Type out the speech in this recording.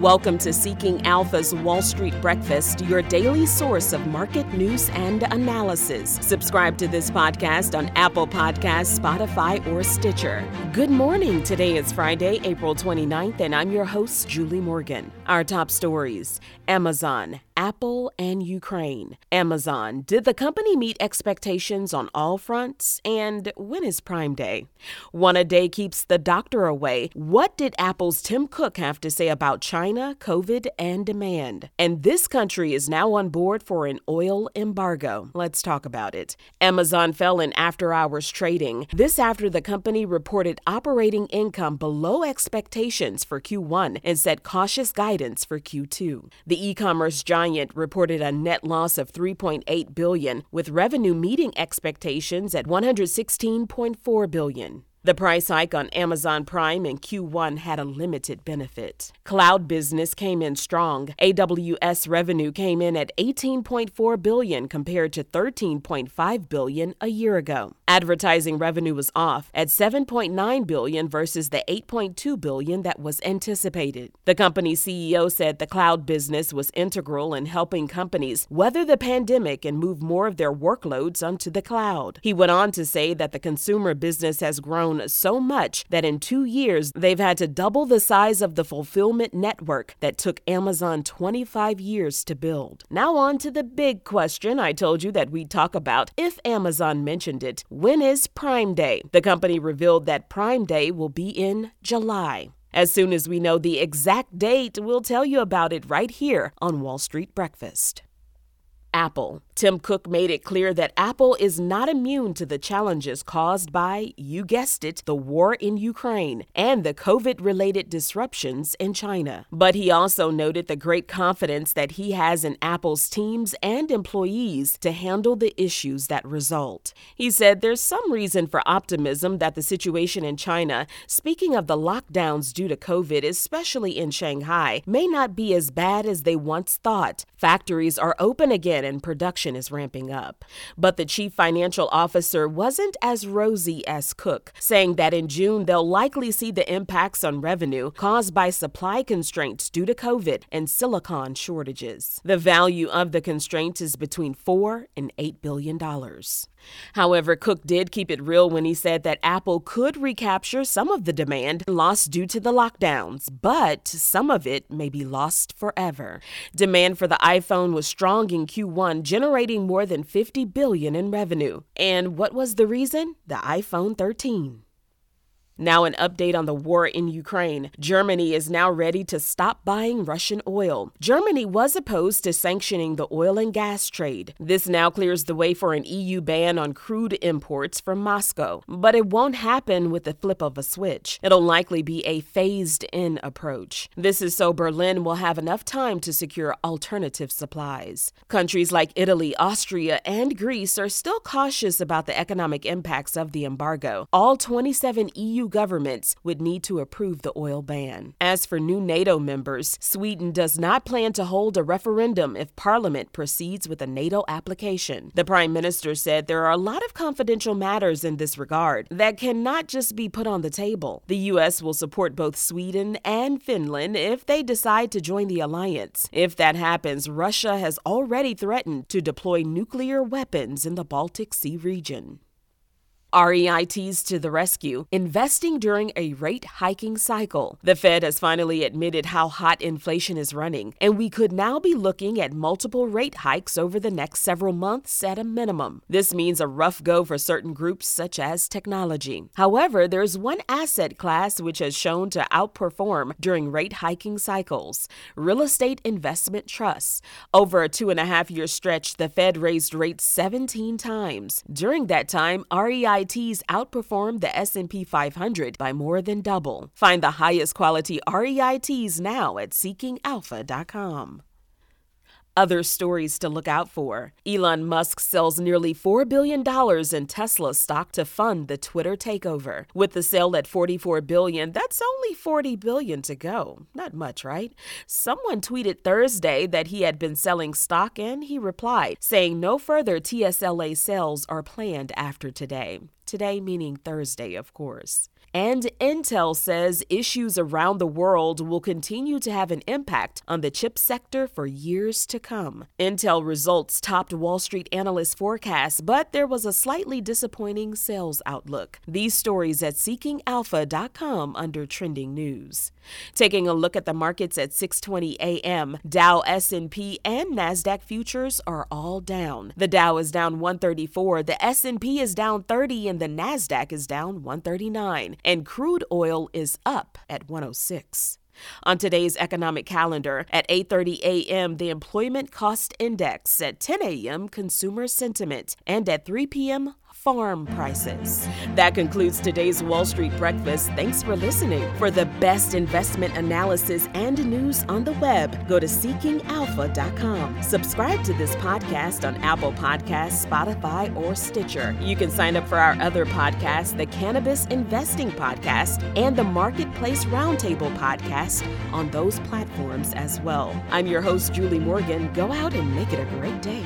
Welcome to Seeking Alpha's Wall Street Breakfast, your daily source of market news and analysis. Subscribe to this podcast on Apple Podcasts, Spotify, or Stitcher. Good morning. Today is Friday, April 29th, and I'm your host, Julie Morgan. Our top stories: Amazon, Apple, and Ukraine. Amazon, did the company meet expectations on all fronts? And when is Prime Day? One a day keeps the doctor away. What did Apple's Tim Cook have to say about China, COVID, and demand? And this country is now on board for an oil embargo. Let's talk about it. Amazon fell in after-hours trading. This after the company reported operating income below expectations for Q1 and set cautious guidance for Q2. The e-commerce giant reported a net loss of $3.8 billion, with revenue meeting expectations at $116.4 billion. The price hike on Amazon Prime in Q1 had a limited benefit. Cloud business came in strong. AWS revenue came in at $18.4 billion compared to $13.5 billion a year ago. Advertising revenue was off at $7.9 billion versus the $8.2 billion that was anticipated. The company's CEO said the cloud business was integral in helping companies weather the pandemic and move more of their workloads onto the cloud. He went on to say that the consumer business has grown so much that in 2 years, they've had to double the size of the fulfillment network that took Amazon 25 years to build. Now on to the big question I told you that we'd talk about if Amazon mentioned it. When is Prime Day? The company revealed that Prime Day will be in July. As soon as we know the exact date, we'll tell you about it right here on Wall Street Breakfast. Apple. Tim Cook made it clear that Apple is not immune to the challenges caused by, you guessed it, the war in Ukraine and the COVID-related disruptions in China. But he also noted the great confidence that he has in Apple's teams and employees to handle the issues that result. He said there's some reason for optimism that the situation in China, speaking of the lockdowns due to COVID, especially in Shanghai, may not be as bad as they once thought. Factories are open again and production is ramping up. But the chief financial officer wasn't as rosy as Cook, saying that in June they'll likely see the impacts on revenue caused by supply constraints due to COVID and silicon shortages. The value of the constraints is between $4 and $8 billion. However, Cook did keep it real when he said that Apple could recapture some of the demand lost due to the lockdowns, but some of it may be lost forever. Demand for the iPhone was strong in Q1, generating more than $50 billion in revenue. And what was the reason? The iPhone 13. Now an update on the war in Ukraine. Germany is now ready to stop buying Russian oil. Germany was opposed to sanctioning the oil and gas trade. This now clears the way for an EU ban on crude imports from Moscow. But it won't happen with the flip of a switch. It'll likely be a phased-in approach. This is so Berlin will have enough time to secure alternative supplies. Countries like Italy, Austria, and Greece are still cautious about the economic impacts of the embargo. All 27 EU governments would need to approve the oil ban. As for new NATO members, Sweden does not plan to hold a referendum if Parliament proceeds with a NATO application. The Prime Minister said there are a lot of confidential matters in this regard that cannot just be put on the table. The U.S. will support both Sweden and Finland if they decide to join the alliance. If that happens, Russia has already threatened to deploy nuclear weapons in the Baltic Sea region. REITs to the rescue, investing during a rate hiking cycle. The Fed has finally admitted how hot inflation is running, and we could now be looking at multiple rate hikes over the next several months at a minimum. This means a rough go for certain groups such as technology. However, there's one asset class which has shown to outperform during rate hiking cycles: real estate investment trusts. Over a 2.5-year stretch, the Fed raised rates 17 times. During that time, REITs outperformed the S&P 500 by more than double. Find the highest quality REITs now at seekingalpha.com. Other stories to look out for. Elon Musk sells nearly $4 billion in Tesla stock to fund the Twitter takeover. With the sale at $44 billion, that's only $40 billion to go. Not much, right? Someone tweeted Thursday that he had been selling stock and he replied, saying no further TSLA sales are planned after today. today meaning Thursday, of course. And Intel says issues around the world will continue to have an impact on the chip sector for years to come. Intel results topped Wall Street analysts' forecasts, but there was a slightly disappointing sales outlook. These stories at seekingalpha.com under trending news. Taking a look at the markets at 6:20 a.m., Dow, S&P, and NASDAQ futures are all down. The Dow is down 134, the S&P is down 30, and the NASDAQ is down 139. And crude oil is up at 106. On today's economic calendar, at 8:30 a.m., the Employment Cost Index, at 10 a.m., Consumer Sentiment, and at 3 p.m., farm prices. That concludes today's Wall Street Breakfast. Thanks for listening. For the best investment analysis and news on the web, go to seekingalpha.com. Subscribe to this podcast on Apple Podcasts, Spotify, or Stitcher. You can sign up for our other podcasts, the Cannabis Investing Podcast and the Marketplace Roundtable Podcast, on those platforms as well. I'm your host, Julie Morgan. Go out and make it a great day.